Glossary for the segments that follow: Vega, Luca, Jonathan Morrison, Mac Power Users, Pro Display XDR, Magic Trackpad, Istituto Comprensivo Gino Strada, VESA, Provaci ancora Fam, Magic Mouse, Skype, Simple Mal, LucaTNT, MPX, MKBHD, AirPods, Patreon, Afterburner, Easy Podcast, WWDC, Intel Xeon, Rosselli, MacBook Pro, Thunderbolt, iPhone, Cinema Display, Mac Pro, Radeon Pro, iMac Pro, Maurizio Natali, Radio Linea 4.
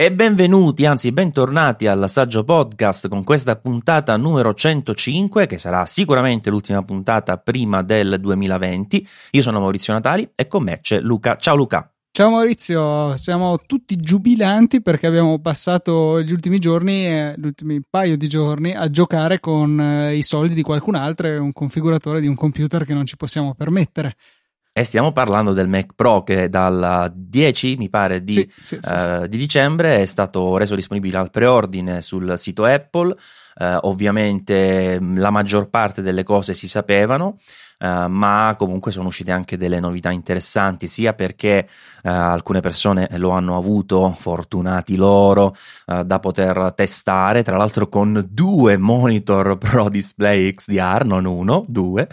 E benvenuti, anzi bentornati all'Assaggio Podcast con questa puntata numero 105, che sarà sicuramente l'ultima puntata prima del 2020. Io sono Maurizio Natali e con me c'è Luca. Ciao Luca. Ciao Maurizio, siamo tutti giubilanti perché abbiamo passato gli ultimi giorni, gli ultimi paio di giorni, a giocare con i soldi di qualcun altro e un configuratore di un computer che non ci possiamo permettere. E stiamo parlando del Mac Pro che dal 10, mi pare, di dicembre è stato reso disponibile al preordine sul sito Apple. Ovviamente la maggior parte delle cose si sapevano, ma comunque sono uscite anche delle novità interessanti, sia perché alcune persone lo hanno avuto, fortunati loro, da poter testare, tra l'altro con 2 monitor Pro Display XDR, non 1, 2,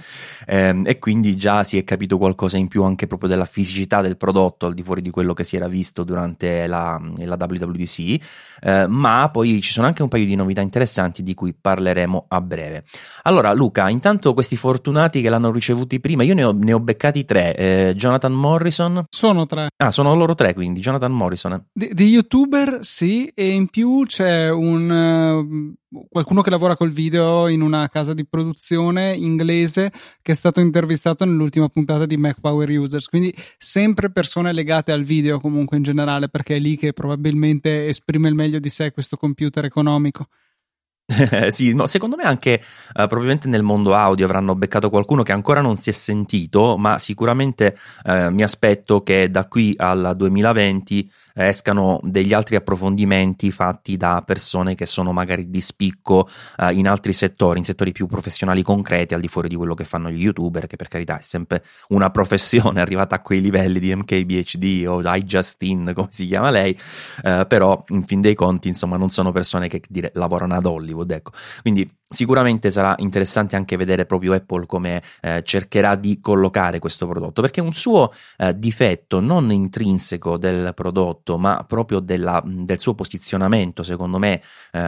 e quindi già si è capito qualcosa in più anche proprio della fisicità del prodotto, al di fuori di quello che si era visto durante la WWDC, ma poi ci sono anche un paio di novità interessanti di cui parleremo a breve. Allora Luca, intanto questi fortunati che l'hanno ricevuti prima, io ne ho beccati 3, Jonathan Morrison. Sono 3. Ah, sono loro 3, quindi Jonathan Morrison. Di YouTuber, sì, e in più c'è qualcuno che lavora col video in una casa di produzione inglese che è stato intervistato nell'ultima puntata di Mac Power Users, quindi sempre persone legate al video comunque in generale, perché è lì che probabilmente esprime il meglio di sé questo computer economico. Sì, no, secondo me anche probabilmente nel mondo audio avranno beccato qualcuno che ancora non si è sentito, ma sicuramente mi aspetto che da qui al 2020 escano degli altri approfondimenti fatti da persone che sono magari di spicco in altri settori, in settori più professionali concreti, al di fuori di quello che fanno gli YouTuber, che per carità è sempre una professione arrivata a quei livelli di MKBHD o iJustine, come si chiama lei, però in fin dei conti insomma non sono persone che lavorano ad Hollywood. Ecco, quindi sicuramente sarà interessante anche vedere proprio Apple come cercherà di collocare questo prodotto, perché un suo difetto non intrinseco del prodotto ma proprio del suo posizionamento, secondo me,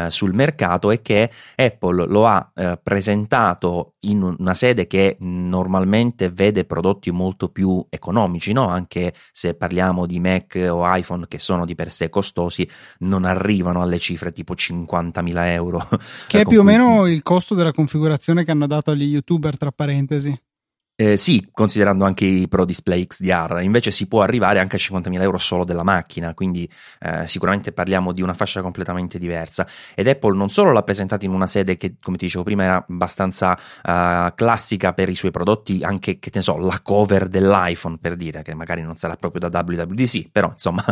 sul mercato, è che Apple lo ha presentato in una sede che normalmente vede prodotti molto più economici, no? Anche se parliamo di Mac o iPhone che sono di per sé costosi, non arrivano alle cifre tipo 50.000 euro, che è più o meno il costo della configurazione che hanno dato agli YouTuber, tra parentesi. Sì, considerando anche i Pro Display XDR, invece si può arrivare anche a 50.000 euro solo della macchina, quindi sicuramente parliamo di una fascia completamente diversa. Ed Apple non solo l'ha presentata in una sede che, come ti dicevo prima, era abbastanza classica per i suoi prodotti, anche, che ne so, la cover dell'iPhone, per dire, che magari non sarà proprio da WWDC, però insomma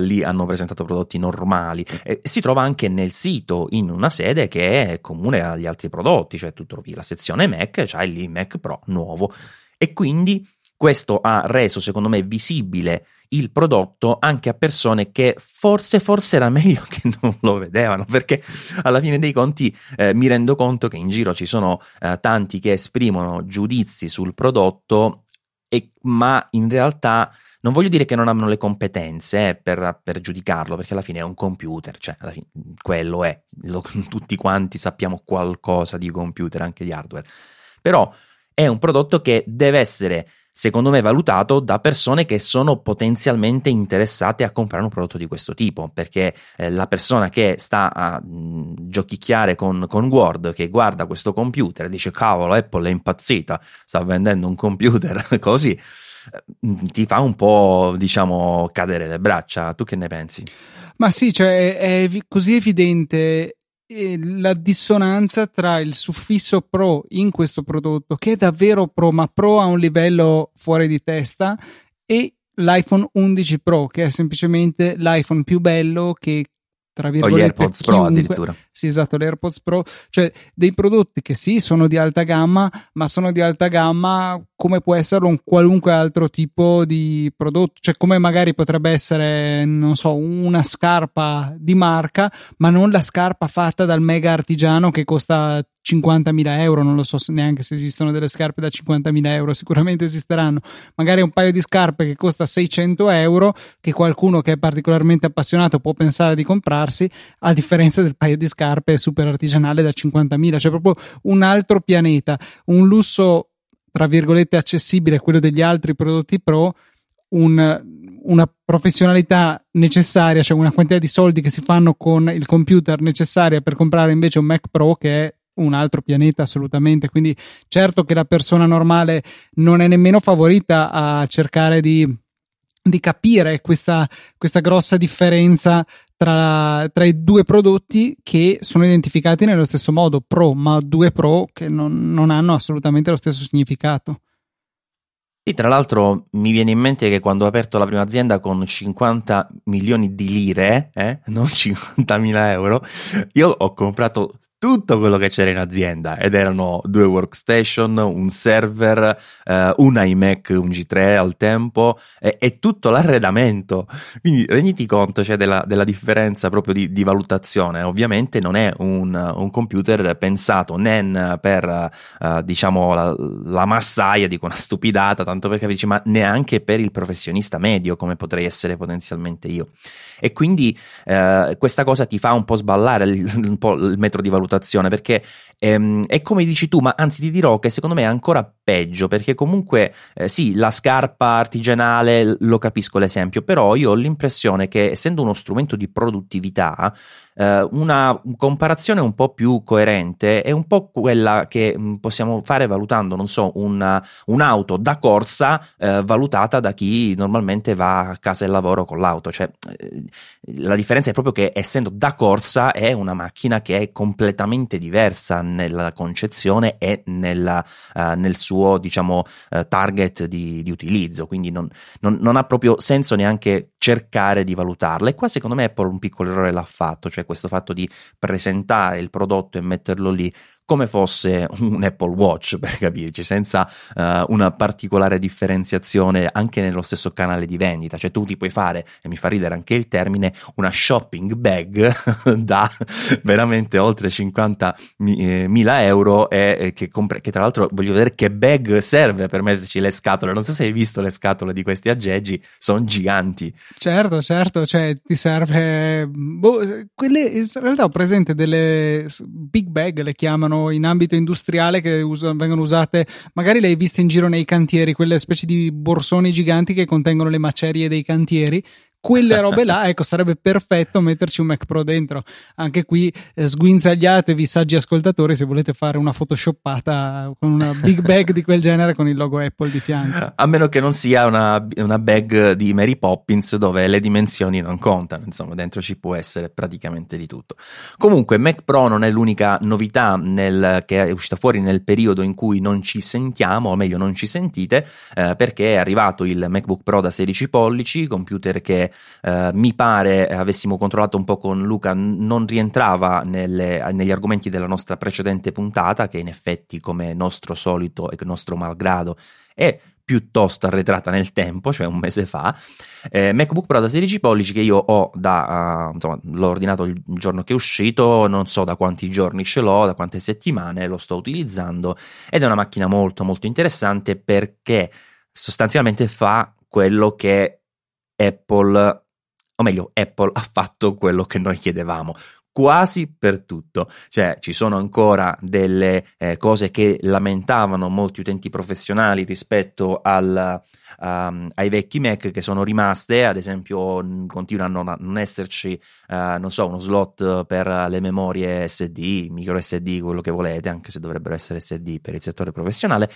lì hanno presentato prodotti normali, e si trova anche nel sito in una sede che è comune agli altri prodotti, cioè tu trovi la sezione Mac, c'hai lì Mac Pro nuovo. E quindi questo ha reso, secondo me, visibile il prodotto anche a persone che forse era meglio che non lo vedevano, perché alla fine dei conti mi rendo conto che in giro ci sono tanti che esprimono giudizi sul prodotto, ma in realtà non voglio dire che non hanno le competenze per giudicarlo, perché alla fine è un computer, cioè alla fine quello è, tutti quanti sappiamo qualcosa di computer, anche di hardware, però è un prodotto che deve essere, secondo me, valutato da persone che sono potenzialmente interessate a comprare un prodotto di questo tipo, perché la persona che sta a giochicchiare con Word, che guarda questo computer e dice cavolo, Apple è impazzita, sta vendendo un computer così, ti fa un po', diciamo, cadere le braccia. Tu che ne pensi? Ma sì, cioè è così evidente la dissonanza tra il suffisso Pro in questo prodotto, che è davvero Pro, ma Pro a un livello fuori di testa, e l'iPhone 11 Pro, che è semplicemente l'iPhone più bello, che tra virgolette, o gli AirPods Pro addirittura. Sì, esatto, le AirPods Pro, cioè dei prodotti che sì, sono di alta gamma, ma sono di alta gamma come può essere un qualunque altro tipo di prodotto, cioè come magari potrebbe essere, non so, una scarpa di marca, ma non la scarpa fatta dal mega artigiano che costa 50.000 euro. Non lo so neanche se esistono delle scarpe da 50.000 euro, sicuramente esisteranno magari un paio di scarpe che costa 600 euro, che qualcuno che è particolarmente appassionato può pensare di comprarsi, a differenza del paio di scarpe super artigianale da 50.000, cioè proprio un altro pianeta, un lusso tra virgolette accessibile, quello degli altri prodotti Pro, un una professionalità necessaria, cioè una quantità di soldi che si fanno con il computer necessaria per comprare invece un Mac Pro, che è un altro pianeta assolutamente. Quindi certo che la persona normale non è nemmeno favorita a cercare di capire questa grossa differenza tra i due prodotti che sono identificati nello stesso modo, Pro, ma due Pro che non hanno assolutamente lo stesso significato. Sì, tra l'altro mi viene in mente che quando ho aperto la prima azienda con 50 milioni di lire, non 50.000 euro, io ho comprato tutto quello che c'era in azienda, ed erano due workstation, un server, un iMac, un G3 al tempo, e tutto l'arredamento. Quindi renditi conto, cioè, della differenza proprio di valutazione. Ovviamente non è un computer pensato né per diciamo la massaia, dico una stupidata tanto per capirci, ma neanche per il professionista medio come potrei essere potenzialmente io. E quindi questa cosa ti fa un po' sballare un po' il metro di valutazione, perché è come dici tu, ma anzi ti dirò che secondo me è ancora peggio, perché comunque sì, la scarpa artigianale lo capisco l'esempio, però io ho l'impressione che, essendo uno strumento di produttività, una comparazione un po' più coerente è un po' quella che possiamo fare valutando, non so, un'auto da corsa valutata da chi normalmente va a casa del lavoro con l'auto. Cioè la differenza è proprio che, essendo da corsa, è una macchina che è completamente diversa nella concezione e nel suo, diciamo, target di utilizzo, quindi non ha proprio senso neanche cercare di valutarla. E qua secondo me Apple un piccolo errore l'ha fatto, cioè questo fatto di presentare il prodotto e metterlo lì come fosse un Apple Watch, per capirci, senza una particolare differenziazione anche nello stesso canale di vendita. Cioè tu ti puoi fare, e mi fa ridere anche il termine, una shopping bag da veramente oltre 50.000 euro, e che tra l'altro voglio vedere che bag serve per metterci le scatole. Non so se hai visto le scatole di questi aggeggi, sono giganti. Certo, cioè ti serve quelle, in realtà ho presente delle big bag, le chiamano in ambito industriale, che vengono usate, magari le hai viste in giro nei cantieri, quelle specie di borsoni giganti che contengono le macerie dei cantieri. Quelle robe là, ecco, sarebbe perfetto metterci un Mac Pro dentro. Anche qui sguinzagliatevi, saggi ascoltatori, se volete fare una photoshoppata con una big bag di quel genere con il logo Apple di fianco, a meno che non sia una bag di Mary Poppins, dove le dimensioni non contano, insomma dentro ci può essere praticamente di tutto. Comunque Mac Pro non è l'unica novità che è uscita fuori nel periodo in cui non ci sentiamo, o meglio non ci sentite, perché è arrivato il MacBook Pro da 16 pollici, computer che mi pare avessimo controllato un po' con Luca, non rientrava negli argomenti della nostra precedente puntata, che in effetti, come nostro solito e nostro malgrado, è piuttosto arretrata nel tempo, cioè un mese fa. MacBook Pro da 16 pollici che io ho insomma, l'ho ordinato il giorno che è uscito, non so da quanti giorni ce l'ho, da quante settimane lo sto utilizzando, ed è una macchina molto molto interessante, perché sostanzialmente fa quello che Apple, o meglio Apple ha fatto quello che noi chiedevamo quasi per tutto. Cioè ci sono ancora delle cose che lamentavano molti utenti professionali rispetto ai vecchi Mac, che sono rimaste. Ad esempio continuano a non esserci non so, uno slot per le memorie SD, micro SD, quello che volete, anche se dovrebbero essere SD per il settore professionale.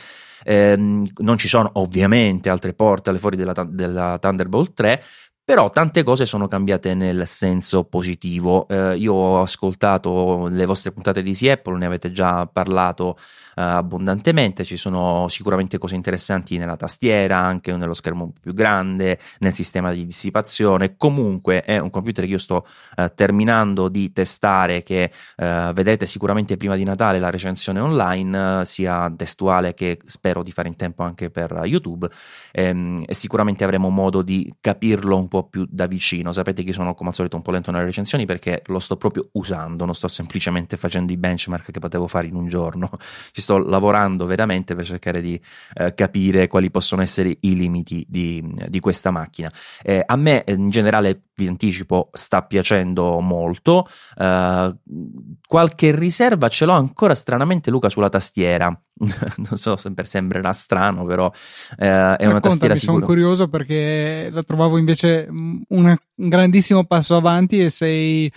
Non ci sono ovviamente altre porte alle fuori della Thunderbolt 3, però tante cose sono cambiate nel senso positivo. Io ho ascoltato le vostre puntate di Easy Apple, ne avete già parlato abbondantemente. Ci sono sicuramente cose interessanti nella tastiera, anche nello schermo più grande, nel sistema di dissipazione. Comunque è un computer che io sto terminando di testare, che vedrete sicuramente prima di Natale la recensione online, sia testuale che spero di fare in tempo anche per YouTube, e sicuramente avremo modo di capirlo un po' più da vicino. Sapete che sono come al solito un po' lento nelle recensioni, perché lo sto proprio usando, non sto semplicemente facendo i benchmark che potevo fare in un giorno, ci sto lavorando veramente per cercare di capire quali possono essere i limiti di questa macchina. A me in generale vi anticipo, sta piacendo molto. Qualche riserva ce l'ho ancora stranamente, Luca, sulla tastiera. Non so, sempre sembrerà strano, però è una tastiera sicura. Sono curioso perché la trovavo invece un grandissimo passo avanti e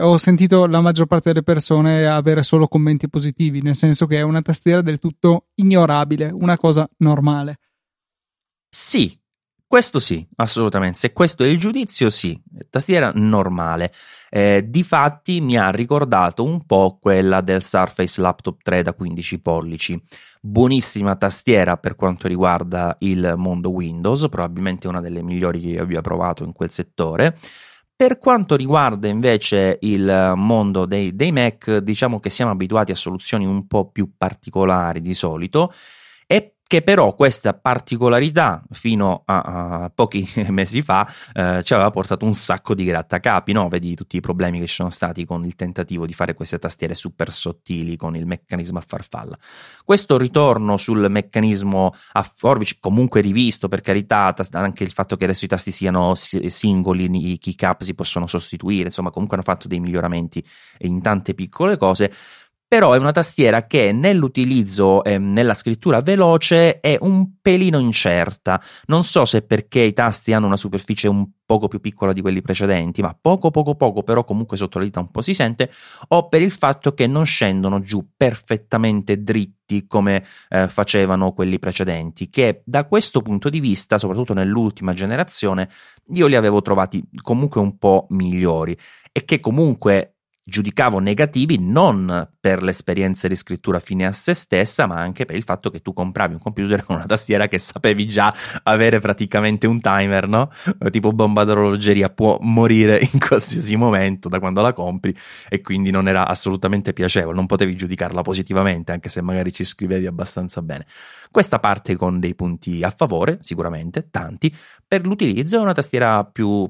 ho sentito la maggior parte delle persone avere solo commenti positivi, nel senso che è una tastiera del tutto ignorabile, una cosa normale. Sì, questo sì, assolutamente. Se questo è il giudizio, sì, tastiera normale. Difatti mi ha ricordato un po' quella del Surface Laptop 3 da 15 pollici. Buonissima tastiera per quanto riguarda il mondo Windows, probabilmente una delle migliori che io abbia provato in quel settore. Per quanto riguarda invece il mondo dei Mac, diciamo che siamo abituati a soluzioni un po' più particolari di solito, e che però questa particolarità fino a pochi mesi fa ci aveva portato un sacco di grattacapi, no? Vedi tutti i problemi che ci sono stati con il tentativo di fare queste tastiere super sottili con il meccanismo a farfalla. Questo ritorno sul meccanismo a forbice, comunque rivisto per carità, anche il fatto che adesso i tasti siano singoli, i keycap si possono sostituire, insomma comunque hanno fatto dei miglioramenti in tante piccole cose. Però è una tastiera che nell'utilizzo e nella scrittura veloce è un pelino incerta. Non so se perché i tasti hanno una superficie un poco più piccola di quelli precedenti, ma poco, però comunque sotto le dita un po' si sente, o per il fatto che non scendono giù perfettamente dritti come facevano quelli precedenti, che da questo punto di vista, soprattutto nell'ultima generazione, io li avevo trovati comunque un po' migliori e che comunque giudicavo negativi non per l'esperienza di scrittura fine a se stessa, ma anche per il fatto che tu compravi un computer con una tastiera che sapevi già avere praticamente un timer, no? Tipo bomba d'orologeria, può morire in qualsiasi momento da quando la compri, e quindi non era assolutamente piacevole, non potevi giudicarla positivamente anche se magari ci scrivevi abbastanza bene. Questa parte con dei punti a favore, sicuramente tanti, per l'utilizzo è una tastiera più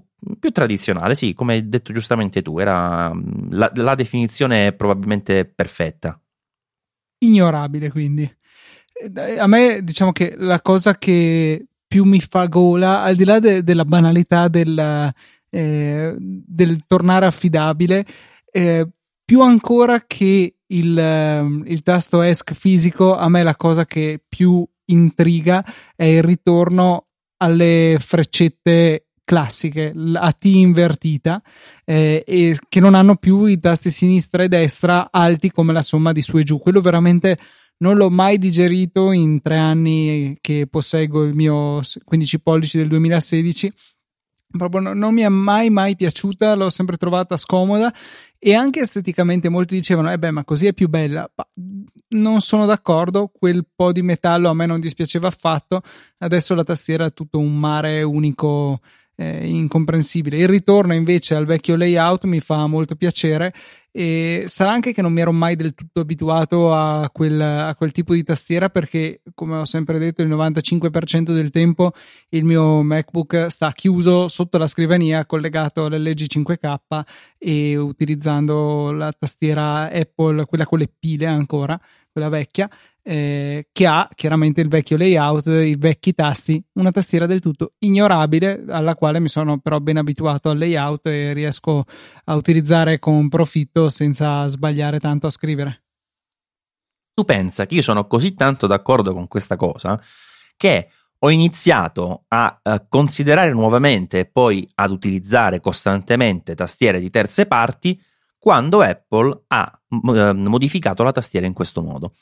tradizionale, sì, come hai detto giustamente tu, era la definizione probabilmente perfetta. Ignorabile, quindi. A me, diciamo che la cosa che più mi fa gola, al di là della banalità del tornare affidabile, più ancora che il tasto ESC fisico, a me la cosa che più intriga è il ritorno alle freccette classiche, a T invertita, e che non hanno più i tasti sinistra e destra alti come la somma di su e giù. Quello veramente non l'ho mai digerito in 3 anni che posseggo il mio 15 pollici del 2016. Proprio non mi è mai piaciuta, l'ho sempre trovata scomoda, e anche esteticamente molti dicevano ma così è più bella. Ma non sono d'accordo, quel po' di metallo a me non dispiaceva affatto. Adesso la tastiera è tutto un mare unico, incomprensibile. Il ritorno invece al vecchio layout mi fa molto piacere, e sarà anche che non mi ero mai del tutto abituato a quel tipo di tastiera, perché come ho sempre detto il 95% del tempo il mio MacBook sta chiuso sotto la scrivania collegato all'LG5K e utilizzando la tastiera Apple, quella con le pile ancora, quella vecchia, che ha chiaramente il vecchio layout, i vecchi tasti, una tastiera del tutto ignorabile alla quale mi sono però ben abituato al layout e riesco a utilizzare con profitto senza sbagliare tanto a scrivere. Tu pensa che io sono così tanto d'accordo con questa cosa che ho iniziato a considerare nuovamente e poi ad utilizzare costantemente tastiere di terze parti quando Apple ha modificato la tastiera in questo modo,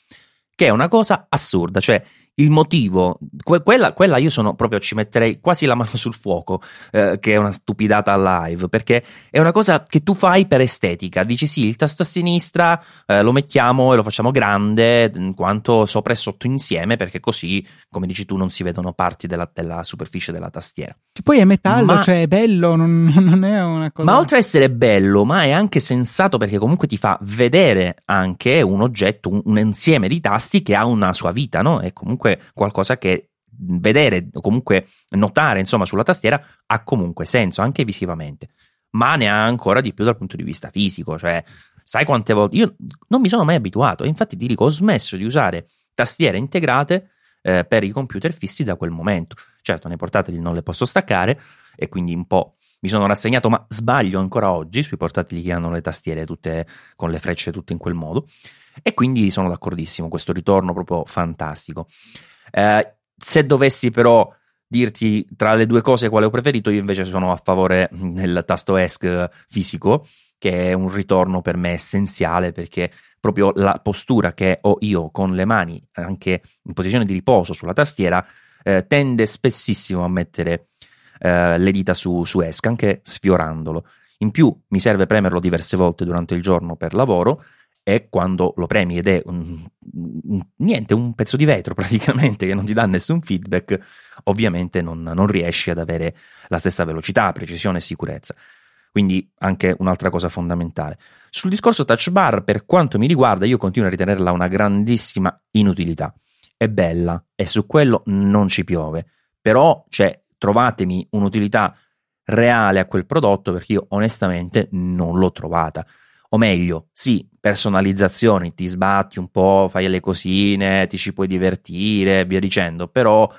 che è una cosa assurda. Cioè il motivo, quella io sono proprio, ci metterei quasi la mano sul fuoco che è una stupidata alla Live, perché è una cosa che tu fai per estetica, dici sì, il tasto a sinistra lo mettiamo e lo facciamo grande quanto sopra e sotto insieme, perché così, come dici tu, non si vedono parti della superficie della tastiera, che poi è metallo, cioè è bello, non è una cosa, ma oltre a essere bello, ma è anche sensato, perché comunque ti fa vedere anche un oggetto, un insieme di tasti che ha una sua vita, no? È comunque qualcosa che vedere, comunque notare, insomma, sulla tastiera ha comunque senso anche visivamente, ma ne ha ancora di più dal punto di vista fisico. Cioè, sai quante volte io non mi sono mai abituato, e infatti ti dico, ho smesso di usare tastiere integrate per i computer fissi da quel momento. Certo, ne portatili non le posso staccare e quindi un po' mi sono rassegnato, ma sbaglio ancora oggi sui portatili che hanno le tastiere tutte con le frecce tutte in quel modo, e quindi sono d'accordissimo, questo ritorno proprio fantastico. Se dovessi però dirti tra le due cose quale ho preferito, io invece sono a favore del tasto ESC fisico, che è un ritorno per me essenziale, perché proprio la postura che ho io con le mani anche in posizione di riposo sulla tastiera tende spessissimo a mettere le dita su ESC, anche sfiorandolo. In più mi serve premerlo diverse volte durante il giorno per lavoro, e quando lo premi ed è un pezzo di vetro praticamente che non ti dà nessun feedback, ovviamente non riesci ad avere la stessa velocità, precisione e sicurezza. Quindi anche un'altra cosa fondamentale. Sul discorso touch bar, per quanto mi riguarda, io continuo a ritenerla una grandissima inutilità. È bella e su quello non ci piove, però trovatemi un'utilità reale a quel prodotto, perché io onestamente non l'ho trovata. O meglio, sì, personalizzazioni, ti sbatti un po', fai le cosine, ti ci puoi divertire e via dicendo, però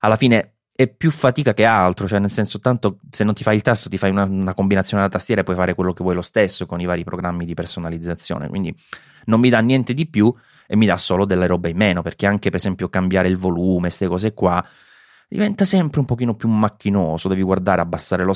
alla fine è più fatica che altro, nel senso, tanto se non ti fai il tasto ti fai una combinazione alla tastiera e puoi fare quello che vuoi lo stesso con i vari programmi di personalizzazione, quindi non mi dà niente di più e mi dà solo delle robe in meno, perché anche per esempio cambiare il volume, queste cose qua, diventa sempre un pochino più macchinoso, devi guardare, abbassare lo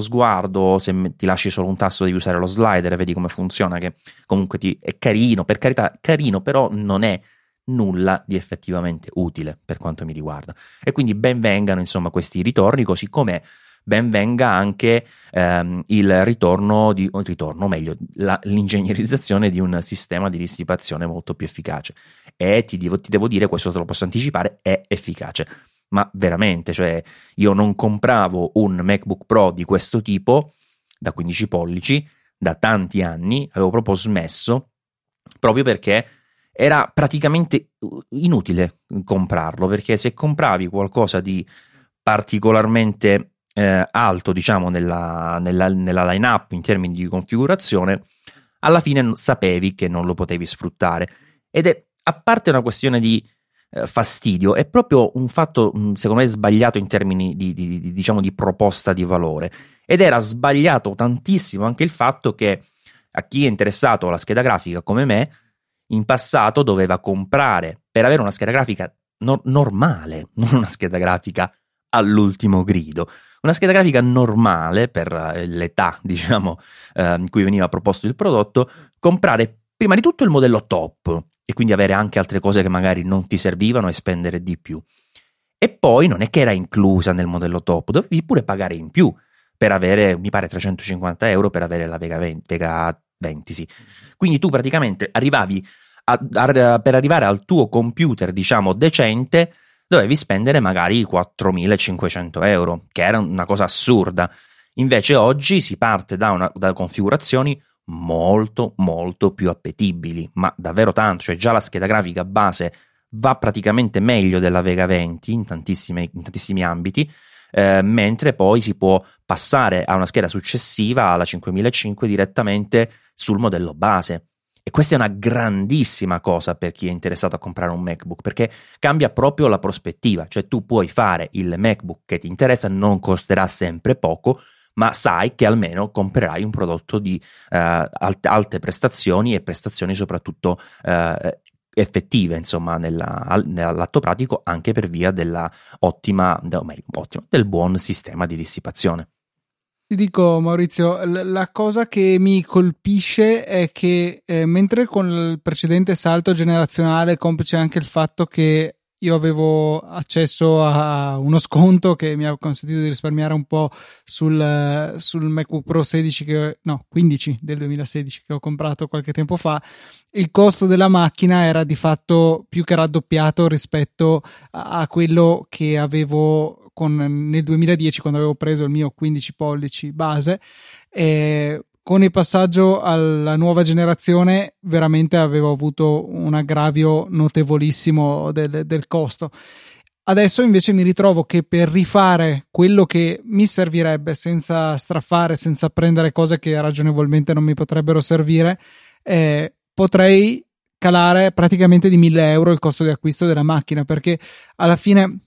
sguardo, se ti lasci solo un tasto devi usare lo slider e vedi come funziona, che comunque è carino, per carità, carino, però non è nulla di effettivamente utile per quanto mi riguarda. E quindi ben vengano questi ritorni, così come ben venga anche l'ingegnerizzazione di un sistema di dissipazione molto più efficace. E ti devo dire, questo te lo posso anticipare, è efficace, ma veramente, io non compravo un MacBook Pro di questo tipo da 15 pollici da tanti anni, avevo proprio smesso, proprio perché era praticamente inutile comprarlo, perché se compravi qualcosa di particolarmente alto, nella line-up in termini di configurazione, alla fine sapevi che non lo potevi sfruttare. Ed è, a parte una questione di fastidio, è proprio un fatto, secondo me, sbagliato in termini di proposta di valore. Ed era sbagliato tantissimo anche il fatto che a chi è interessato alla scheda grafica come me, in passato doveva comprare per avere una scheda grafica normale, non una scheda grafica all'ultimo grido, una scheda grafica normale per l'età, in cui veniva proposto il prodotto, comprare prima di tutto il modello top e quindi avere anche altre cose che magari non ti servivano e spendere di più. E poi non è che era inclusa nel modello top, dovevi pure pagare in più per avere, mi pare, 350 euro per avere la Vega 20, sì. Quindi tu praticamente arrivavi per arrivare al tuo computer decente dovevi spendere magari 4.500 euro, che era una cosa assurda. Invece oggi si parte da configurazioni molto molto più appetibili, ma davvero tanto, già la scheda grafica base va praticamente meglio della Vega 20 in tantissimi ambiti, mentre poi si può passare a una scheda successiva, alla 5005, direttamente sul modello base. E questa è una grandissima cosa per chi è interessato a comprare un MacBook, perché cambia proprio la prospettiva, tu puoi fare il MacBook che ti interessa, non costerà sempre poco, ma sai che almeno comprerai un prodotto di alte prestazioni e prestazioni soprattutto effettive, nell'atto pratico, anche per via del buon sistema di dissipazione. Ti dico, Maurizio, la cosa che mi colpisce è che mentre con il precedente salto generazionale, complice anche il fatto che io avevo accesso a uno sconto che mi ha consentito di risparmiare un po' sul MacBook Pro 15 del 2016 che ho comprato qualche tempo fa, il costo della macchina era di fatto più che raddoppiato rispetto a quello che avevo nel 2010 quando avevo preso il mio 15 pollici base. Con il passaggio alla nuova generazione veramente avevo avuto un aggravio notevolissimo del costo. Adesso invece mi ritrovo che per rifare quello che mi servirebbe senza strafare, senza prendere cose che ragionevolmente non mi potrebbero servire, potrei calare praticamente di 1.000 euro il costo di acquisto della macchina, perché alla fine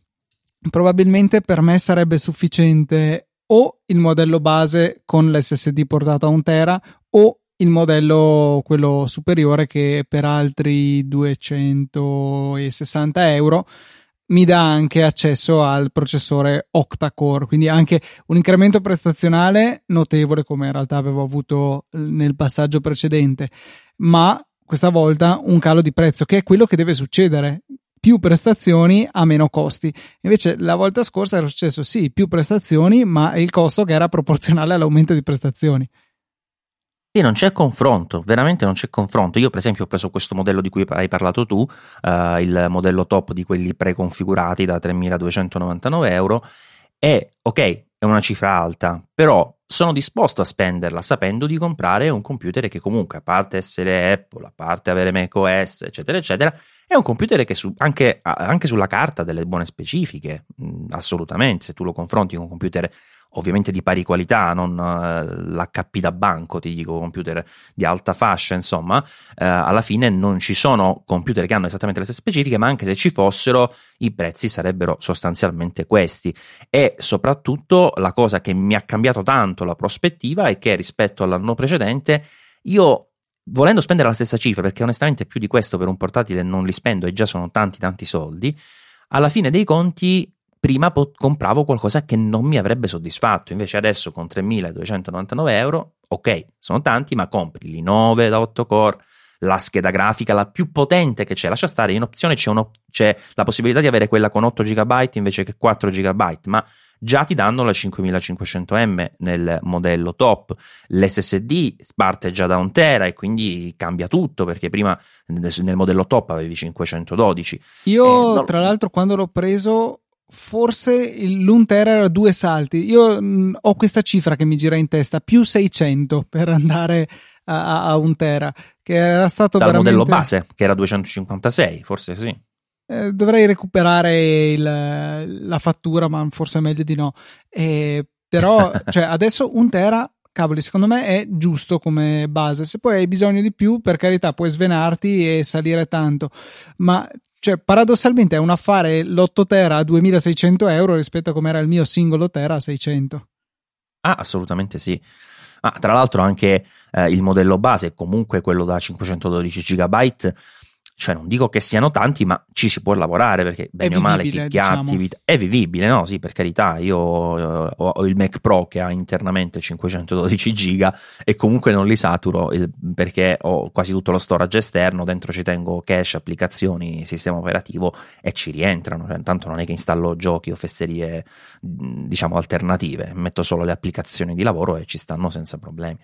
probabilmente per me sarebbe sufficiente o il modello base con l'SSD portato a 1 tera o il modello quello superiore che per altri 260 euro mi dà anche accesso al processore octa-core, quindi anche un incremento prestazionale notevole, come in realtà avevo avuto nel passaggio precedente, ma questa volta un calo di prezzo, che è quello che deve succedere: più prestazioni a meno costi. Invece la volta scorsa era successo sì, più prestazioni, ma il costo che era proporzionale all'aumento di prestazioni. E non c'è confronto, veramente non c'è confronto. Io per esempio ho preso questo modello di cui hai parlato tu, il modello top di quelli preconfigurati da 3.299 euro, e ok, è una cifra alta, però sono disposto a spenderla sapendo di comprare un computer che comunque, a parte essere Apple, a parte avere macOS, eccetera eccetera, è un computer che anche sulla carta ha delle buone specifiche, assolutamente, se tu lo confronti con un computer ovviamente di pari qualità, non l'HP da banco, ti dico, computer di alta fascia, insomma, alla fine non ci sono computer che hanno esattamente le stesse specifiche, ma anche se ci fossero i prezzi sarebbero sostanzialmente questi. E soprattutto la cosa che mi ha cambiato tanto la prospettiva è che rispetto all'anno precedente io, volendo spendere la stessa cifra, perché onestamente più di questo per un portatile non li spendo e già sono tanti soldi, alla fine dei conti prima compravo qualcosa che non mi avrebbe soddisfatto. Invece adesso con 3.299 euro, ok, sono tanti, ma compri l'i9 da 8 core, la scheda grafica, la più potente che c'è, lascia stare, in opzione c'è la possibilità di avere quella con 8 GB invece che 4 GB, ma già ti danno la 5500M nel modello top, l'SSD parte già da 1 tera e quindi cambia tutto, perché prima nel modello top avevi 512. Tra l'altro quando l'ho preso forse l'1 tera era 2 salti. Io ho questa cifra che mi gira in testa, più 600 per andare a 1 tera, che era stato dal veramente modello base che era 256, forse sì. Dovrei recuperare la fattura, ma forse è meglio di no. Però cioè, adesso 1 tera, cavoli, secondo me è giusto come base. Se poi hai bisogno di più, per carità, puoi svenarti e salire tanto, ma cioè paradossalmente è un affare l'8 tera a 2.600 euro rispetto a come era il mio singolo tera a 600. Ah, assolutamente sì. Ah, tra l'altro anche il modello base, comunque quello da 512 GB, cioè non dico che siano tanti, ma ci si può lavorare, perché bene o male chi ha attività è vivibile, no? Sì, per carità, io ho il Mac Pro che ha internamente 512 giga e comunque non li saturo perché ho quasi tutto lo storage esterno, dentro ci tengo cache, applicazioni, sistema operativo, e ci rientrano. Tanto non è che installo giochi o fesserie diciamo alternative, metto solo le applicazioni di lavoro e ci stanno senza problemi.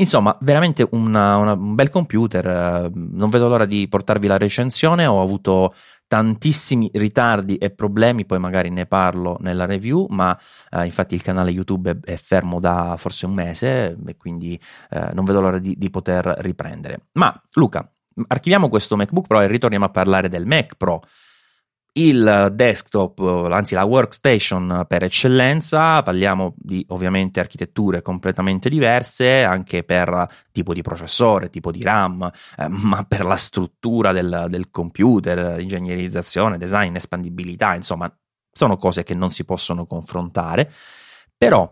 Insomma, veramente un bel computer. Non vedo l'ora di portarvi la recensione. Ho avuto tantissimi ritardi e problemi, poi magari ne parlo nella review, ma infatti il canale YouTube è fermo da forse un mese e quindi non vedo l'ora di poter riprendere. Ma Luca, archiviamo questo MacBook Pro e ritorniamo a parlare del Mac Pro, il desktop, anzi la workstation per eccellenza. Parliamo di ovviamente architetture completamente diverse anche per tipo di processore, tipo di RAM, ma per la struttura del computer, ingegnerizzazione, design, espandibilità, insomma sono cose che non si possono confrontare. Però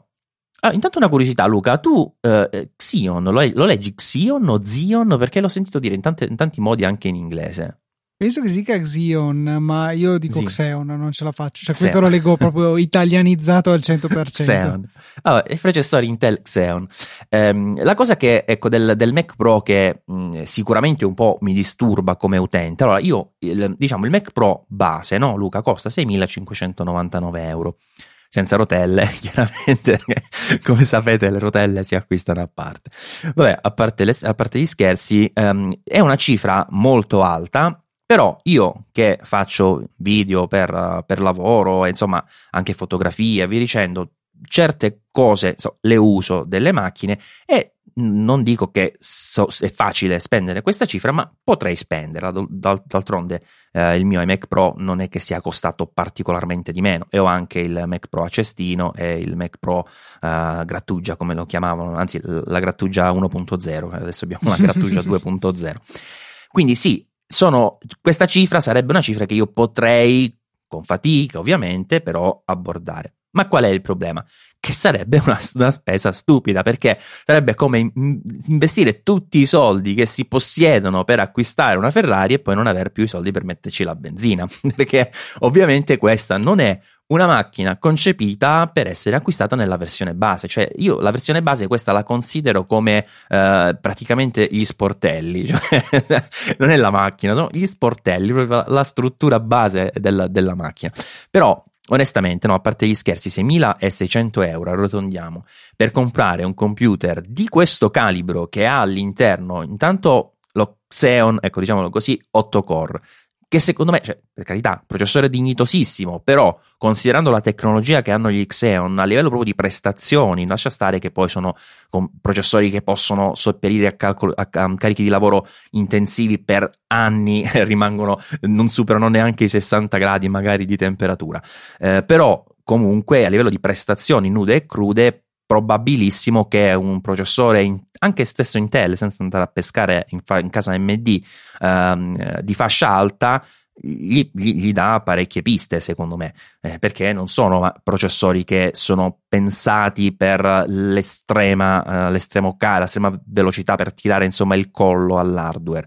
intanto una curiosità, Luca, tu Xeon lo leggi Xeon o Xeon? Perché l'ho sentito dire in tanti modi anche in inglese. Penso che si dica Xeon, ma io dico Xeon, non ce la faccio. Cioè Xeon. Questo lo leggo proprio italianizzato al 100%. Xeon. Allora, i processori Intel Xeon. La cosa che, ecco, del Mac Pro che sicuramente un po' mi disturba come utente. Allora, io, diciamo, il Mac Pro base, no, Luca, costa 6.599 euro. Senza rotelle, chiaramente, come sapete le rotelle si acquistano a parte. Vabbè, a parte gli scherzi, è una cifra molto alta. Però io che faccio video per lavoro, insomma anche fotografie, vi dicendo, certe cose le uso delle macchine e non dico che è facile spendere questa cifra, ma potrei spenderla. D'altronde il mio iMac Pro non è che sia costato particolarmente di meno, e ho anche il Mac Pro a cestino e il Mac Pro grattugia, come lo chiamavano, anzi la grattugia 1.0, adesso abbiamo la grattugia 2.0. Quindi sì, questa cifra sarebbe una cifra che io potrei, con fatica ovviamente, però abbordare. Ma qual è il problema? Che sarebbe una spesa stupida, perché sarebbe come investire tutti i soldi che si possiedono per acquistare una Ferrari e poi non aver più i soldi per metterci la benzina, perché ovviamente questa non è una macchina concepita per essere acquistata nella versione base. Cioè io la versione base questa la considero come praticamente gli sportelli, cioè, non è la macchina, sono gli sportelli, proprio la struttura base della macchina. Però onestamente, no, a parte gli scherzi, 6.600 euro, arrotondiamo, per comprare un computer di questo calibro che ha all'interno intanto lo Xeon, ecco, diciamolo così, 8 core, che secondo me, cioè, per carità, processore dignitosissimo, però considerando la tecnologia che hanno gli Xeon a livello proprio di prestazioni, lascia stare che poi sono processori che possono sopperire a carichi di lavoro intensivi per anni, rimangono, non superano neanche i 60 gradi magari di temperatura, però comunque a livello di prestazioni nude e crude probabilissimo che un processore anche stesso Intel, senza andare a pescare in casa AMD, di fascia alta, gli dà parecchie piste secondo me, perché non sono processori che sono pensati per l'estrema velocità, per tirare insomma il collo all'hardware.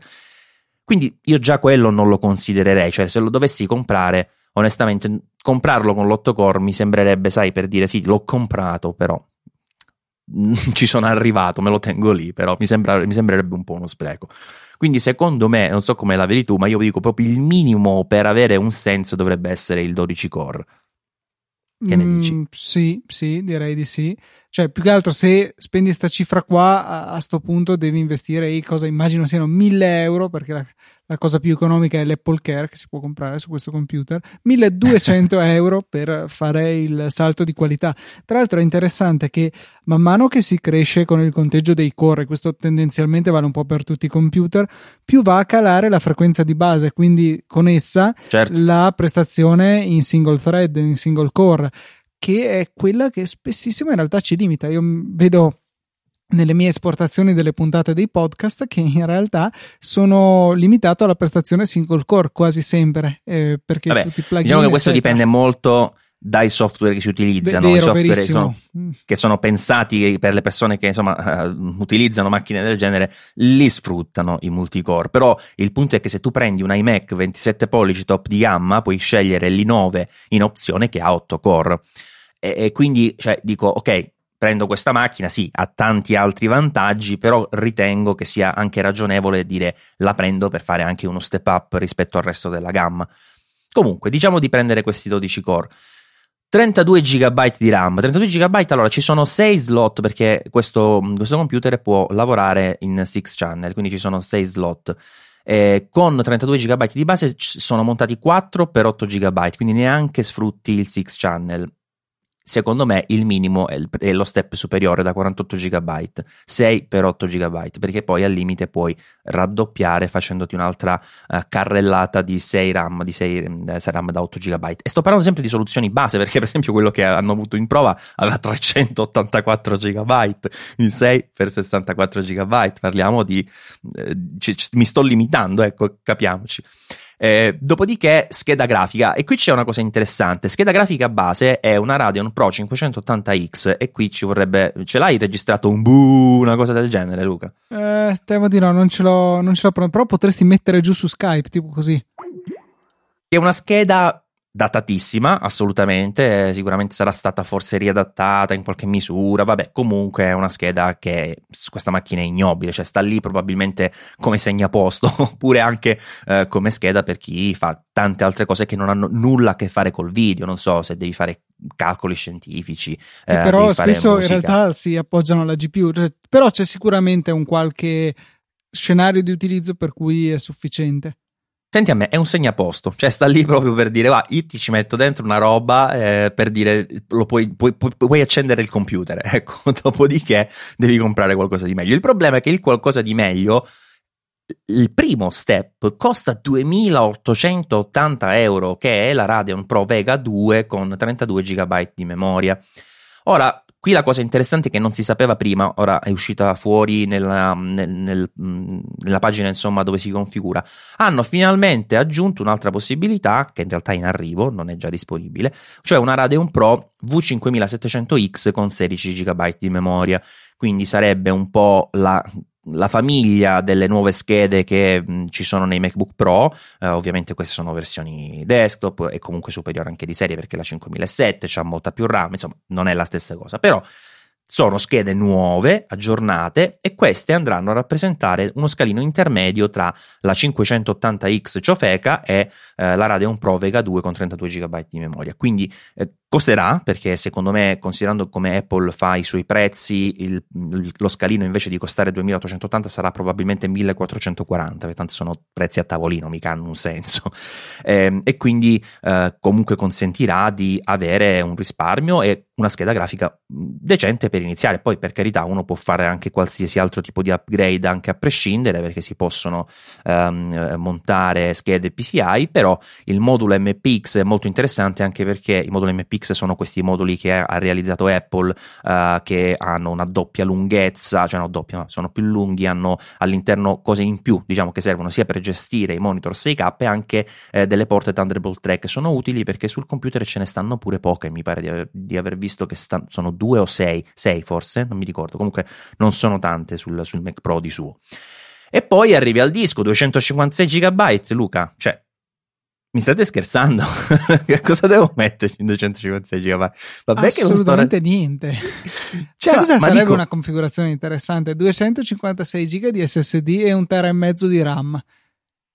Quindi io già quello non lo considererei, cioè se lo dovessi comprare, onestamente comprarlo con l'8 core mi sembrerebbe, sai, per dire sì, l'ho comprato, però ci sono arrivato, me lo tengo lì, però mi sembrerebbe un po' uno spreco. Quindi secondo me, non so come la vedi tu, ma io dico proprio il minimo per avere un senso dovrebbe essere il 12 core. Che ne dici? Sì, direi di sì. Cioè, più che altro, se spendi sta cifra qua, a sto punto devi investire cosa immagino siano 1.000 euro, perché la cosa più economica è l'Apple Care che si può comprare su questo computer, 1.200 euro per fare il salto di qualità. Tra l'altro è interessante che man mano che si cresce con il conteggio dei core, questo tendenzialmente vale un po' per tutti i computer, più va a calare la frequenza di base, quindi con essa, certo, la prestazione in single thread, in single core, che è quella che spessissimo in realtà ci limita. Io vedo nelle mie esportazioni delle puntate dei podcast che in realtà sono limitato alla prestazione single core quasi sempre, perché tutti i plugin, diciamo che questo dipende molto dai software che si utilizzano, i software che sono pensati per le persone che insomma utilizzano macchine del genere, li sfruttano i multicore. Però il punto è che se tu prendi un iMac 27 pollici top di gamma, puoi scegliere l'i9 in opzione che ha 8 core e quindi, cioè, dico ok, prendo questa macchina, sì, ha tanti altri vantaggi, però ritengo che sia anche ragionevole dire la prendo per fare anche uno step up rispetto al resto della gamma. Comunque, diciamo di prendere questi 12 core. 32 GB di RAM, 32 GB, allora ci sono 6 slot, perché questo computer può lavorare in 6 channel, quindi ci sono 6 slot. Con 32 GB di base sono montati 4x8 GB, quindi neanche sfrutti il 6 channel. Secondo me il minimo è lo step superiore da 48 GB, 6x8 GB, perché poi al limite puoi raddoppiare facendoti un'altra carrellata di 6 RAM, RAM da 8 GB. E sto parlando sempre di soluzioni base, perché per esempio quello che hanno avuto in prova aveva 384 GB, quindi 6x64 GB, parliamo di... mi sto limitando, ecco, capiamoci. Dopodiché scheda grafica, e qui c'è una cosa interessante. Scheda grafica base è una Radeon Pro 580X, e qui ci vorrebbe, ce l'hai registrato una cosa del genere, Luca? Temo di no, non ce l'ho, però potresti mettere giù su Skype, tipo così. È una scheda datatissima, assolutamente, sicuramente sarà stata forse riadattata in qualche misura, vabbè, comunque è una scheda che questa macchina è ignobile, cioè sta lì probabilmente come segnaposto oppure anche come scheda per chi fa tante altre cose che non hanno nulla a che fare col video, non so, se devi fare calcoli scientifici, che però spesso musica. In realtà si appoggiano alla GPU, cioè, però c'è sicuramente un qualche scenario di utilizzo per cui è sufficiente. Senti, a me è un segnaposto, cioè sta lì proprio per dire va, io ti ci metto dentro una roba per dire lo puoi accendere il computer, ecco, dopodiché devi comprare qualcosa di meglio. Il problema è che il qualcosa di meglio, il primo step, costa 2.880 euro, che è la Radeon Pro Vega 2 con 32 GB di memoria. Ora, Qui la cosa interessante è che non si sapeva prima, ora è uscita fuori nella pagina insomma dove si configura. Hanno finalmente aggiunto un'altra possibilità che in realtà è in arrivo, non è già disponibile, cioè una Radeon Pro V5700X con 16 GB di memoria, quindi sarebbe un po' la famiglia delle nuove schede che ci sono nei MacBook Pro. Ovviamente queste sono versioni desktop e comunque superiore anche di serie, perché la 5007 c'ha molta più RAM, insomma non è la stessa cosa, però sono schede nuove, aggiornate, e queste andranno a rappresentare uno scalino intermedio tra la 580X ciofeca e la Radeon Pro Vega 2 con 32 GB di memoria. Quindi costerà, perché secondo me, considerando come Apple fa i suoi prezzi, lo scalino invece di costare 2880 sarà probabilmente 1440, perché tanto sono prezzi a tavolino, mica hanno un senso, e quindi comunque consentirà di avere un risparmio e una scheda grafica decente per iniziare. Poi, per carità, uno può fare anche qualsiasi altro tipo di upgrade anche a prescindere, perché si possono montare schede PCI, però il modulo MPX è molto interessante, anche perché il modulo MPX sono questi moduli che ha realizzato Apple, che hanno una doppia lunghezza, cioè non doppia, sono più lunghi, hanno all'interno cose in più, diciamo, che servono sia per gestire i monitor 6K e anche delle porte Thunderbolt 3, che sono utili perché sul computer ce ne stanno pure poche, mi pare di aver visto che sono 2 o 6 forse, non mi ricordo, comunque non sono tante sul Mac Pro di suo. E poi arrivi al disco, 256 GB, Luca, cioè mi state scherzando? Che cosa devo metterci in 256 GB? Vabbè, assolutamente che niente. Cioè, cosa sarebbe una configurazione interessante? 256 GB di SSD e 1,5 TB di RAM.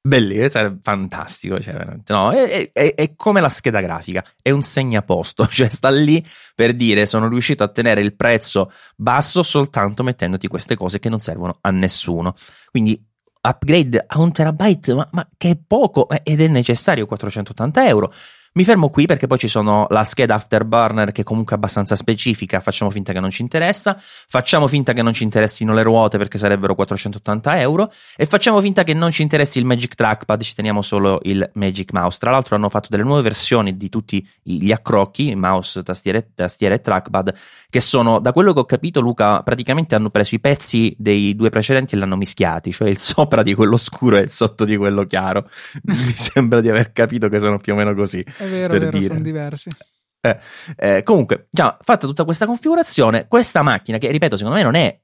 Bellissimo, sarebbe fantastico, cioè veramente. No, è come la scheda grafica, è un segnaposto, cioè sta lì per dire sono riuscito a tenere il prezzo basso soltanto mettendoti queste cose che non servono a nessuno. Quindi upgrade a 1 terabyte, ma che è poco, ed è necessario €480. Mi fermo qui, perché poi ci sono la scheda Afterburner, che è comunque abbastanza specifica, facciamo finta che non ci interessa, facciamo finta che non ci interessino le ruote, perché sarebbero €480, e facciamo finta che non ci interessi il Magic Trackpad, ci teniamo solo il Magic Mouse. Tra l'altro hanno fatto delle nuove versioni di tutti gli accrocchi, mouse, tastiera e trackpad, che sono, da quello che ho capito, Luca, praticamente hanno preso i pezzi dei due precedenti e l'hanno mischiati, cioè il sopra di quello scuro e il sotto di quello chiaro. Mi sembra di aver capito che sono più o meno così. È vero, sono diversi. Comunque, già fatta tutta questa configurazione, questa macchina, che ripeto secondo me non è,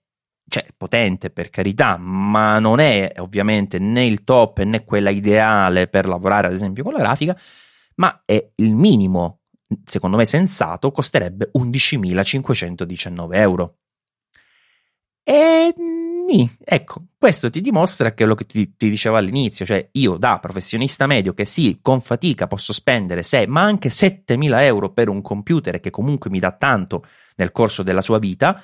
cioè, potente per carità, ma non è ovviamente né il top né quella ideale per lavorare ad esempio con la grafica, ma è il minimo secondo me sensato, costerebbe €11.519. E ecco, questo ti dimostra quello che ti dicevo all'inizio, cioè io da professionista medio che sì, con fatica posso spendere 6 ma anche €7.000 per un computer che comunque mi dà tanto nel corso della sua vita,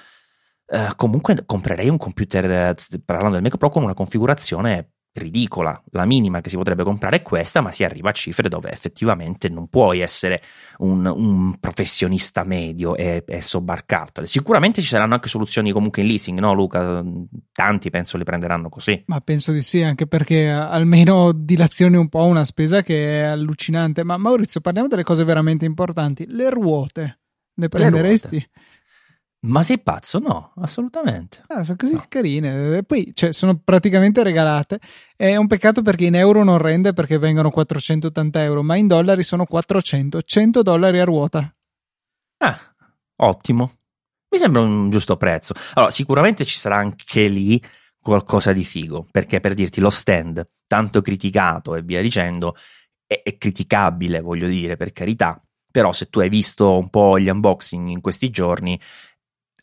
comunque comprerei un computer, parlando del Mac Pro, con una configurazione ridicola. La minima che si potrebbe comprare è questa, ma si arriva a cifre dove effettivamente non puoi essere un professionista medio e sobbarcartole. Sicuramente ci saranno anche soluzioni comunque in leasing, no Luca? Tanti penso li prenderanno così. Ma penso di sì, anche perché almeno dilazioni un po' una spesa che è allucinante. Ma Maurizio, parliamo delle cose veramente importanti. Le ruote, le prenderesti? Le ruote. Ma sei pazzo? No, assolutamente. Sono così carine. Poi, cioè, sono praticamente regalate. È un peccato perché in euro non rende, perché vengono €480, ma in dollari sono 400, $100 a ruota. Ottimo. Mi sembra un giusto prezzo. Allora, sicuramente ci sarà anche lì qualcosa di figo, perché, per dirti, lo stand, tanto criticato e via dicendo, è criticabile, voglio dire, per carità. Però se tu hai visto un po' gli unboxing in questi giorni,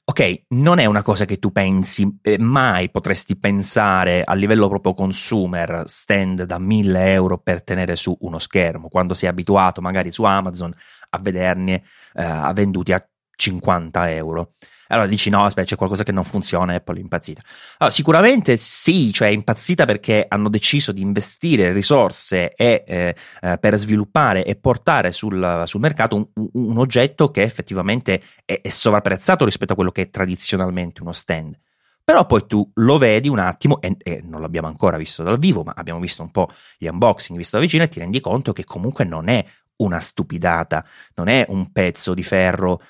ok, non è una cosa che tu pensi, mai potresti pensare a livello proprio consumer, stand da €1.000 per tenere su uno schermo, quando sei abituato magari su Amazon a vederne venduti a €50. Allora dici no, aspetta, c'è qualcosa che non funziona, Apple è impazzita. Allora, sicuramente sì, cioè è impazzita perché hanno deciso di investire risorse per sviluppare e portare sul mercato un oggetto che effettivamente è sovrapprezzato rispetto a quello che è tradizionalmente uno stand. Però poi tu lo vedi un attimo e non l'abbiamo ancora visto dal vivo, ma abbiamo visto un po' gli unboxing, visto da vicino, e ti rendi conto che comunque non è una stupidata, non è un pezzo di ferro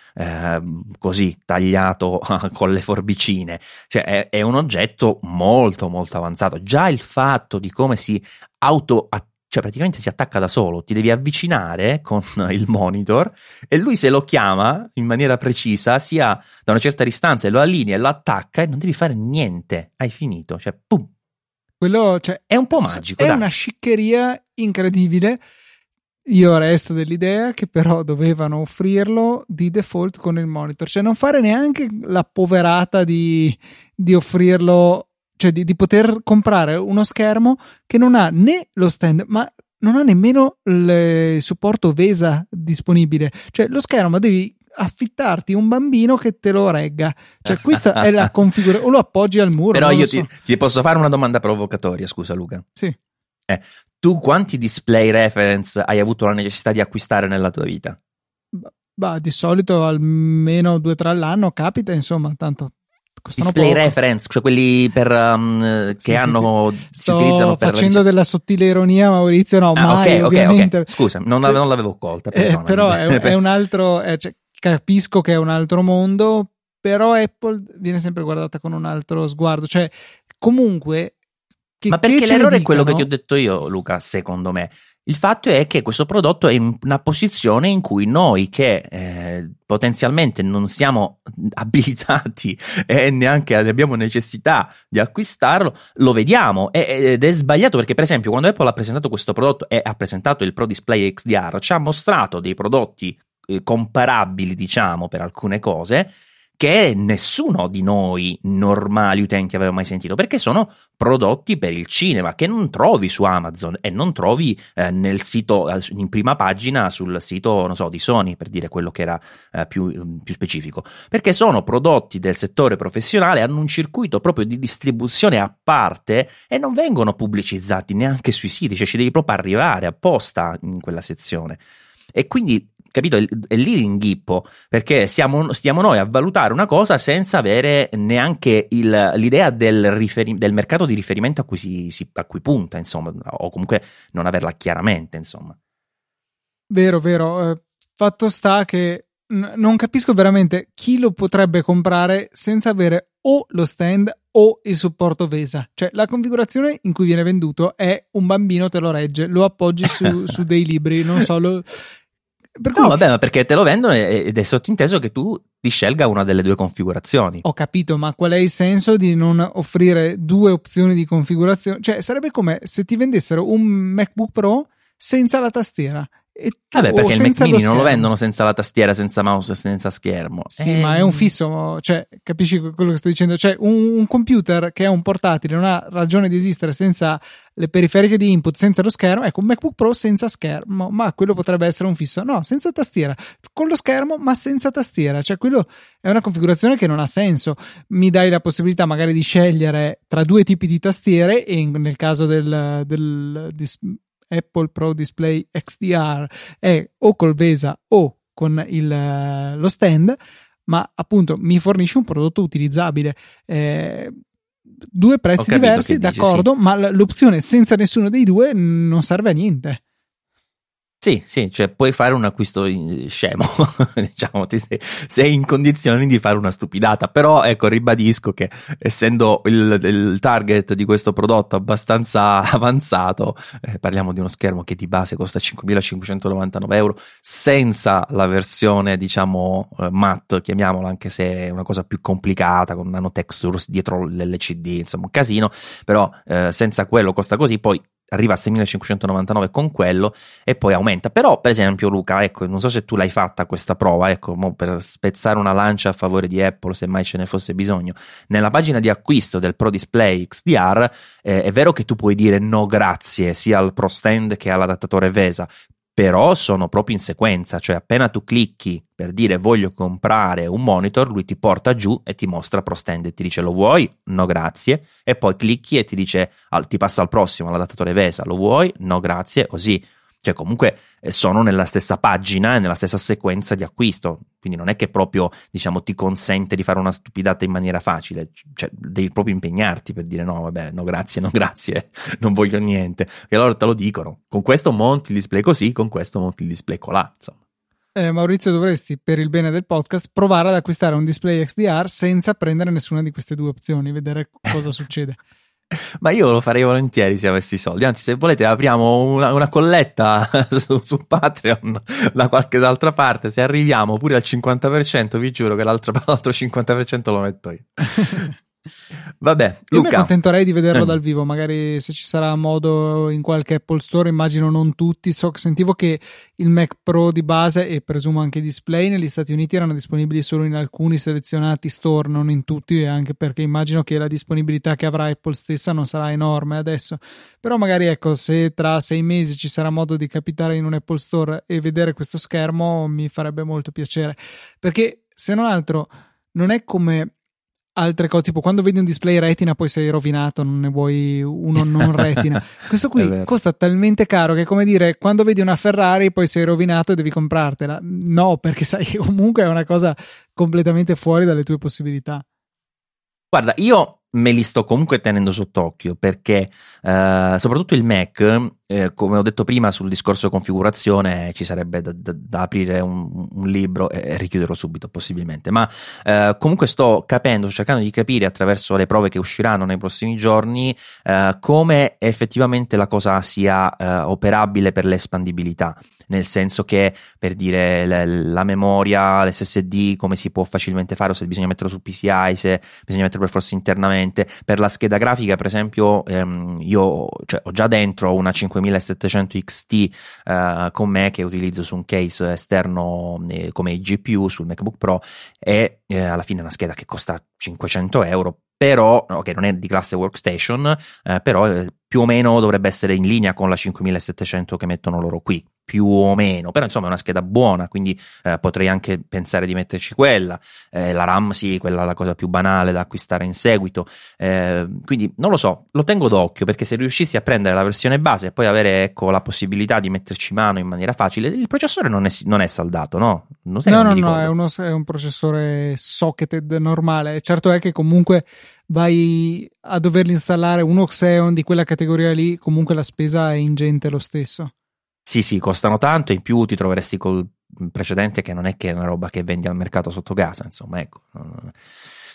così tagliato con le forbicine, cioè è un oggetto molto molto avanzato. Già il fatto di come si cioè praticamente si attacca da solo, ti devi avvicinare con il monitor e lui se lo chiama in maniera precisa, sia da una certa distanza, e lo allinea e lo attacca e non devi fare niente, hai finito, cioè pum. Quello, cioè, è un po' magico, è dai. Una sciccheria incredibile. Io resto dell'idea che però dovevano offrirlo di default con il monitor, cioè non fare neanche la poverata di offrirlo, cioè di poter comprare uno schermo che non ha né lo stand, ma non ha nemmeno il supporto VESA disponibile, cioè lo schermo devi affittarti un bambino che te lo regga, cioè questa è la configurazione, o lo appoggi al muro. Però io ti posso fare una domanda provocatoria, scusa Luca. Sì. Tu quanti display reference hai avuto la necessità di acquistare nella tua vita? Bah, di solito almeno 2-3 all'anno capita, insomma, tanto display poco. Reference, cioè quelli per che hanno si utilizzano per facendo della sottile ironia, Maurizio. No, mai, ovviamente. Okay. Scusa, non l'avevo colta, però è un altro, cioè, capisco che è un altro mondo, però Apple viene sempre guardata con un altro sguardo, cioè comunque. Ma perché l'errore è quello che ti ho detto io, Luca, secondo me. Il fatto è che questo prodotto è in una posizione in cui noi che potenzialmente non siamo abilitati e neanche abbiamo necessità di acquistarlo, lo vediamo, ed è sbagliato, perché per esempio quando Apple ha presentato questo prodotto e ha presentato il Pro Display XDR, ci ha mostrato dei prodotti comparabili, diciamo, per alcune cose che nessuno di noi normali utenti aveva mai sentito, perché sono prodotti per il cinema che non trovi su Amazon e non trovi nel sito, in prima pagina sul sito, non so, di Sony, per dire quello che era più specifico, perché sono prodotti del settore professionale, hanno un circuito proprio di distribuzione a parte e non vengono pubblicizzati neanche sui siti, cioè ci devi proprio arrivare apposta in quella sezione. E quindi, capito, è lì l'inghippo, perché stiamo noi a valutare una cosa senza avere neanche l'idea del mercato di riferimento a cui a cui punta, insomma, o comunque non averla chiaramente, insomma. Vero, fatto sta che non capisco veramente chi lo potrebbe comprare senza avere o lo stand o il supporto VESA, cioè la configurazione in cui viene venduto è un bambino te lo regge, lo appoggi su dei libri, non so, no, vabbè, ma perché te lo vendono ed è sottinteso che tu ti scelga una delle due configurazioni. Ho capito, ma qual è il senso di non offrire due opzioni di configurazione? Cioè sarebbe come se ti vendessero un MacBook Pro senza la tastiera. Vabbè, perché il Mac Mini non lo vendono senza la tastiera, senza mouse, senza schermo. Sì, ma è un fisso, cioè, capisci quello che sto dicendo? Cioè, un computer che è un portatile non ha ragione di esistere senza le periferiche di input, senza lo schermo. Ecco, un MacBook Pro senza schermo, ma quello potrebbe essere un fisso. No, senza tastiera, con lo schermo ma senza tastiera. Cioè, quello è una configurazione che non ha senso. Mi dai la possibilità magari di scegliere tra due tipi di tastiere e nel caso del Apple Pro Display XDR è o col VESA o con lo stand, ma appunto mi fornisce un prodotto utilizzabile. Due prezzi diversi, d'accordo, dici, sì. Ma l'opzione senza nessuno dei due non serve a niente. Sì, cioè puoi fare un acquisto scemo, diciamo, sei in condizioni di fare una stupidata, però ecco, ribadisco che essendo il target di questo prodotto abbastanza avanzato, parliamo di uno schermo che di base costa 5.599 euro, senza la versione, diciamo, matte, chiamiamola, anche se è una cosa più complicata, con nanotextures dietro l'LCD, insomma un casino, però senza quello costa così, poi arriva a 6.599 con quello e poi aumenta. Però per esempio Luca, ecco, non so se tu l'hai fatta questa prova, ecco, mo per spezzare una lancia a favore di Apple, se mai ce ne fosse bisogno, nella pagina di acquisto del Pro Display XDR è vero che tu puoi dire no grazie sia al Pro Stand che all'adattatore VESA, però sono proprio in sequenza, cioè appena tu clicchi per dire voglio comprare un monitor, lui ti porta giù e ti mostra Pro Stand e ti dice lo vuoi? No grazie. E poi clicchi e ti dice ti passa al prossimo, all'adattatore VESA, lo vuoi? No grazie. Così Cioè comunque sono nella stessa pagina e nella stessa sequenza di acquisto, quindi non è che proprio, diciamo, ti consente di fare una stupidata in maniera facile, cioè devi proprio impegnarti per dire no, vabbè, no grazie, non voglio niente, e allora te lo dicono, con questo monti il display così, con questo monti il display colà, insomma. Maurizio, dovresti, per il bene del podcast, provare ad acquistare un display XDR senza prendere nessuna di queste due opzioni, vedere cosa succede. Ma io lo farei volentieri se avessi i soldi, anzi, se volete apriamo una colletta su Patreon da qualche altra parte, se arriviamo pure al 50% vi giuro che l'altro 50% lo metto io. Vabbè, Luca, io mi accontenterei di vederlo dal vivo, magari se ci sarà modo in qualche Apple Store, immagino non tutti, sentivo che il Mac Pro di base e presumo anche i display negli Stati Uniti erano disponibili solo in alcuni selezionati store, non in tutti, e anche perché immagino che la disponibilità che avrà Apple stessa non sarà enorme adesso, però magari, ecco, se tra 6 mesi ci sarà modo di capitare in un Apple Store e vedere questo schermo mi farebbe molto piacere, perché se non altro non è come altre cose, tipo quando vedi un display retina poi sei rovinato, non ne vuoi uno non retina. Questo qui costa talmente caro che è come dire quando vedi una Ferrari poi sei rovinato e devi comprartela. No, perché sai che comunque è una cosa completamente fuori dalle tue possibilità. Guarda, io me li sto comunque tenendo sott'occhio perché soprattutto il Mac, come ho detto prima sul discorso configurazione, ci sarebbe da aprire un libro e richiuderlo subito possibilmente, ma comunque sto cercando di capire attraverso le prove che usciranno nei prossimi giorni come effettivamente la cosa sia operabile per l'espandibilità, nel senso che, per dire, la memoria, l'SSD come si può facilmente fare, o se bisogna metterlo su PCI, se bisogna metterlo per forza internamente. Per la scheda grafica, per esempio, io, cioè, ho già dentro una 5700 XT con me, che utilizzo su un case esterno come GPU sul MacBook Pro, e alla fine è una scheda che costa 500 euro, però okay, non è di classe workstation, però più o meno dovrebbe essere in linea con la 5700 che mettono loro qui, più o meno, però insomma è una scheda buona, quindi potrei anche pensare di metterci quella, la RAM sì, quella è la cosa più banale da acquistare in seguito, quindi non lo so, lo tengo d'occhio, perché se riuscissi a prendere la versione base e poi avere, ecco, la possibilità di metterci mano in maniera facile. Il processore non è saldato, no? No, è un processore socketed normale. Certo è che comunque vai a doverli installare uno Xeon di quella categoria lì, comunque la spesa è ingente lo stesso. Sì, costano tanto, in più ti troveresti col precedente che non è che è una roba che vendi al mercato sotto casa, insomma, ecco.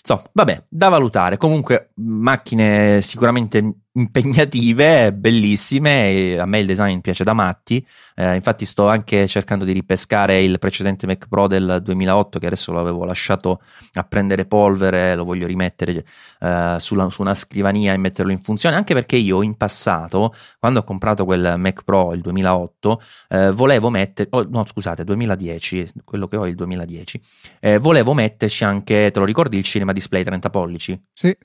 Insomma, vabbè, da valutare. Comunque macchine sicuramente impegnative, bellissime, e a me il design piace da matti, infatti sto anche cercando di ripescare il precedente Mac Pro del 2008 che adesso lo avevo lasciato a prendere polvere, lo voglio rimettere su una scrivania e metterlo in funzione, anche perché io in passato, quando ho comprato quel Mac Pro il 2008, volevo 2010, quello che ho è il 2010, volevo metterci anche, te lo ricordi, il Cinema Display 30 pollici? Sì.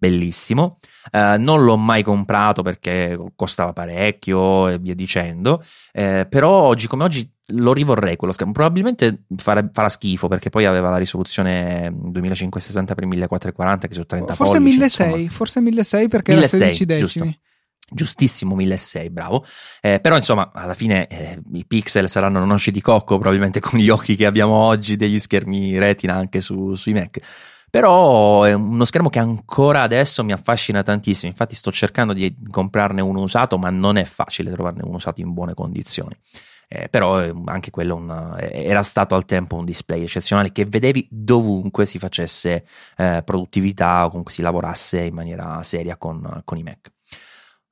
Bellissimo, non l'ho mai comprato perché costava parecchio e via dicendo, però oggi come oggi lo rivorrei quello schermo, probabilmente farà schifo perché poi aveva la risoluzione 2560x1440 che su 30 forse pollici, 1600, insomma. Forse 1600 perché 1600, era 16 decimi, giusto. Giustissimo, 1600, bravo, però insomma alla fine i pixel saranno noci di cocco probabilmente con gli occhi che abbiamo oggi degli schermi retina anche sui Mac, però è uno schermo che ancora adesso mi affascina tantissimo, infatti sto cercando di comprarne uno usato, ma non è facile trovarne uno usato in buone condizioni, però anche quello era stato al tempo un display eccezionale che vedevi dovunque si facesse produttività o comunque si lavorasse in maniera seria con i Mac.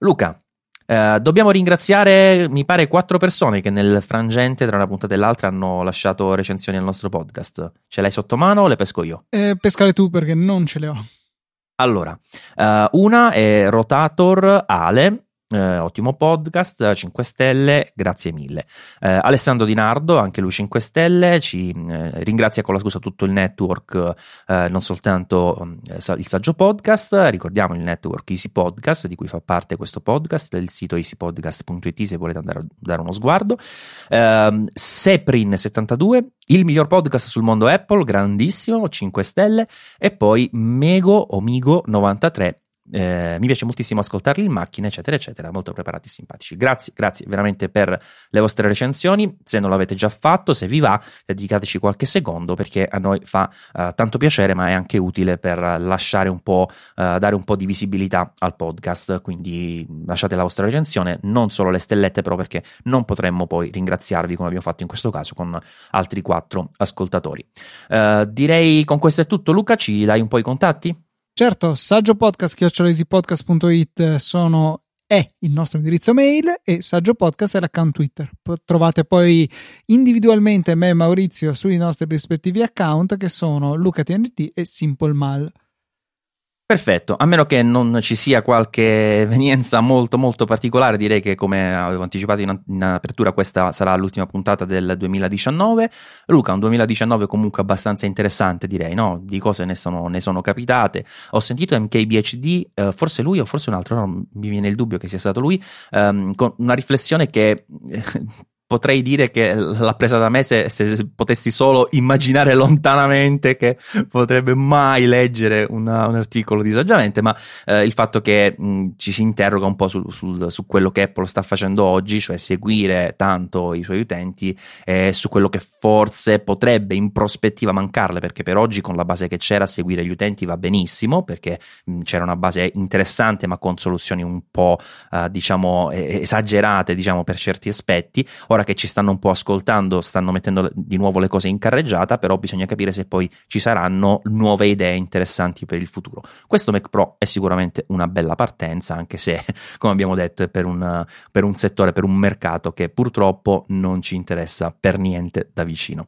Luca, dobbiamo ringraziare mi pare 4 persone che nel frangente tra una puntata e l'altra hanno lasciato recensioni al nostro podcast. Ce l'hai sotto mano o le pesco io? Pescale tu perché non ce le ho. Allora, una è Rotator Ale, ottimo podcast, 5 stelle, grazie mille. Alessandro Di Nardo, anche lui 5 stelle, ci ringrazia con la scusa tutto il network, non soltanto il saggio podcast. Ricordiamo il network Easy Podcast di cui fa parte questo podcast, del sito easypodcast.it se volete andare a dare uno sguardo. Seprin72, il miglior podcast sul mondo Apple, grandissimo, 5 stelle. E poi Mego Omigo 93, mi piace moltissimo ascoltarli in macchina, eccetera eccetera, molto preparati e simpatici. Grazie veramente per le vostre recensioni. Se non l'avete già fatto, se vi va, dedicateci qualche secondo, perché a noi fa tanto piacere, ma è anche utile per lasciare un po', dare un po' di visibilità al podcast. Quindi lasciate la vostra recensione, non solo le stellette però, perché non potremmo poi ringraziarvi come abbiamo fatto in questo caso con altri 4 ascoltatori. Direi con questo è tutto. Luca, ci dai un po' i contatti? Certo, saggiopodcast@easypodcast.it è il nostro indirizzo mail, e saggiopodcast è l'account Twitter. Trovate poi individualmente me e Maurizio sui nostri rispettivi account, che sono LucaTNT e Simple Mal. Perfetto, a meno che non ci sia qualche evenienza molto molto particolare, direi che, come avevo anticipato in apertura, questa sarà l'ultima puntata del 2019. Luca, un 2019 comunque abbastanza interessante, direi, no? Di cose ne sono capitate. Ho sentito MKBHD, forse lui o forse un altro, no, mi viene il dubbio che sia stato lui, con una riflessione che... potrei dire che l'ha presa da me se potessi solo immaginare lontanamente che potrebbe mai leggere un articolo di saggiamente, ma il fatto che ci si interroga un po' su quello che Apple sta facendo oggi, cioè seguire tanto i suoi utenti, su quello che forse potrebbe in prospettiva mancarle, perché per oggi con la base che c'era seguire gli utenti va benissimo, perché c'era una base interessante ma con soluzioni un po' esagerate, per certi aspetti. Ora che ci stanno un po' ascoltando, stanno mettendo di nuovo le cose in carreggiata, però bisogna capire se poi ci saranno nuove idee interessanti per il futuro. Questo Mac Pro è sicuramente una bella partenza, anche se, come abbiamo detto, è per un settore, per un mercato che purtroppo non ci interessa per niente da vicino.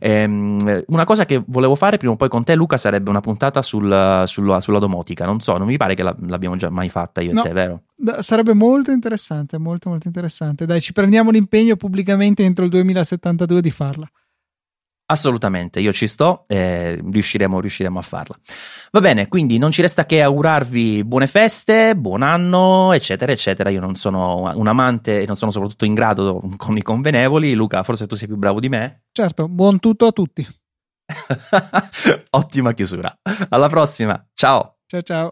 Una cosa che volevo fare prima o poi con te, Luca, sarebbe una puntata sulla domotica. Non mi pare che l'abbiamo già mai fatta io e te, vero? Sarebbe molto interessante, molto molto interessante. Dai, ci prendiamo l'impegno pubblicamente entro il 2072 di farla. Assolutamente, io ci sto, riusciremo a farla. Va bene, quindi non ci resta che augurarvi buone feste, buon anno, eccetera eccetera. Io non sono un amante e non sono soprattutto in grado con i convenevoli. Luca, forse tu sei più bravo di me. Certo, buon tutto a tutti. Ottima chiusura. Alla prossima, ciao. Ciao ciao.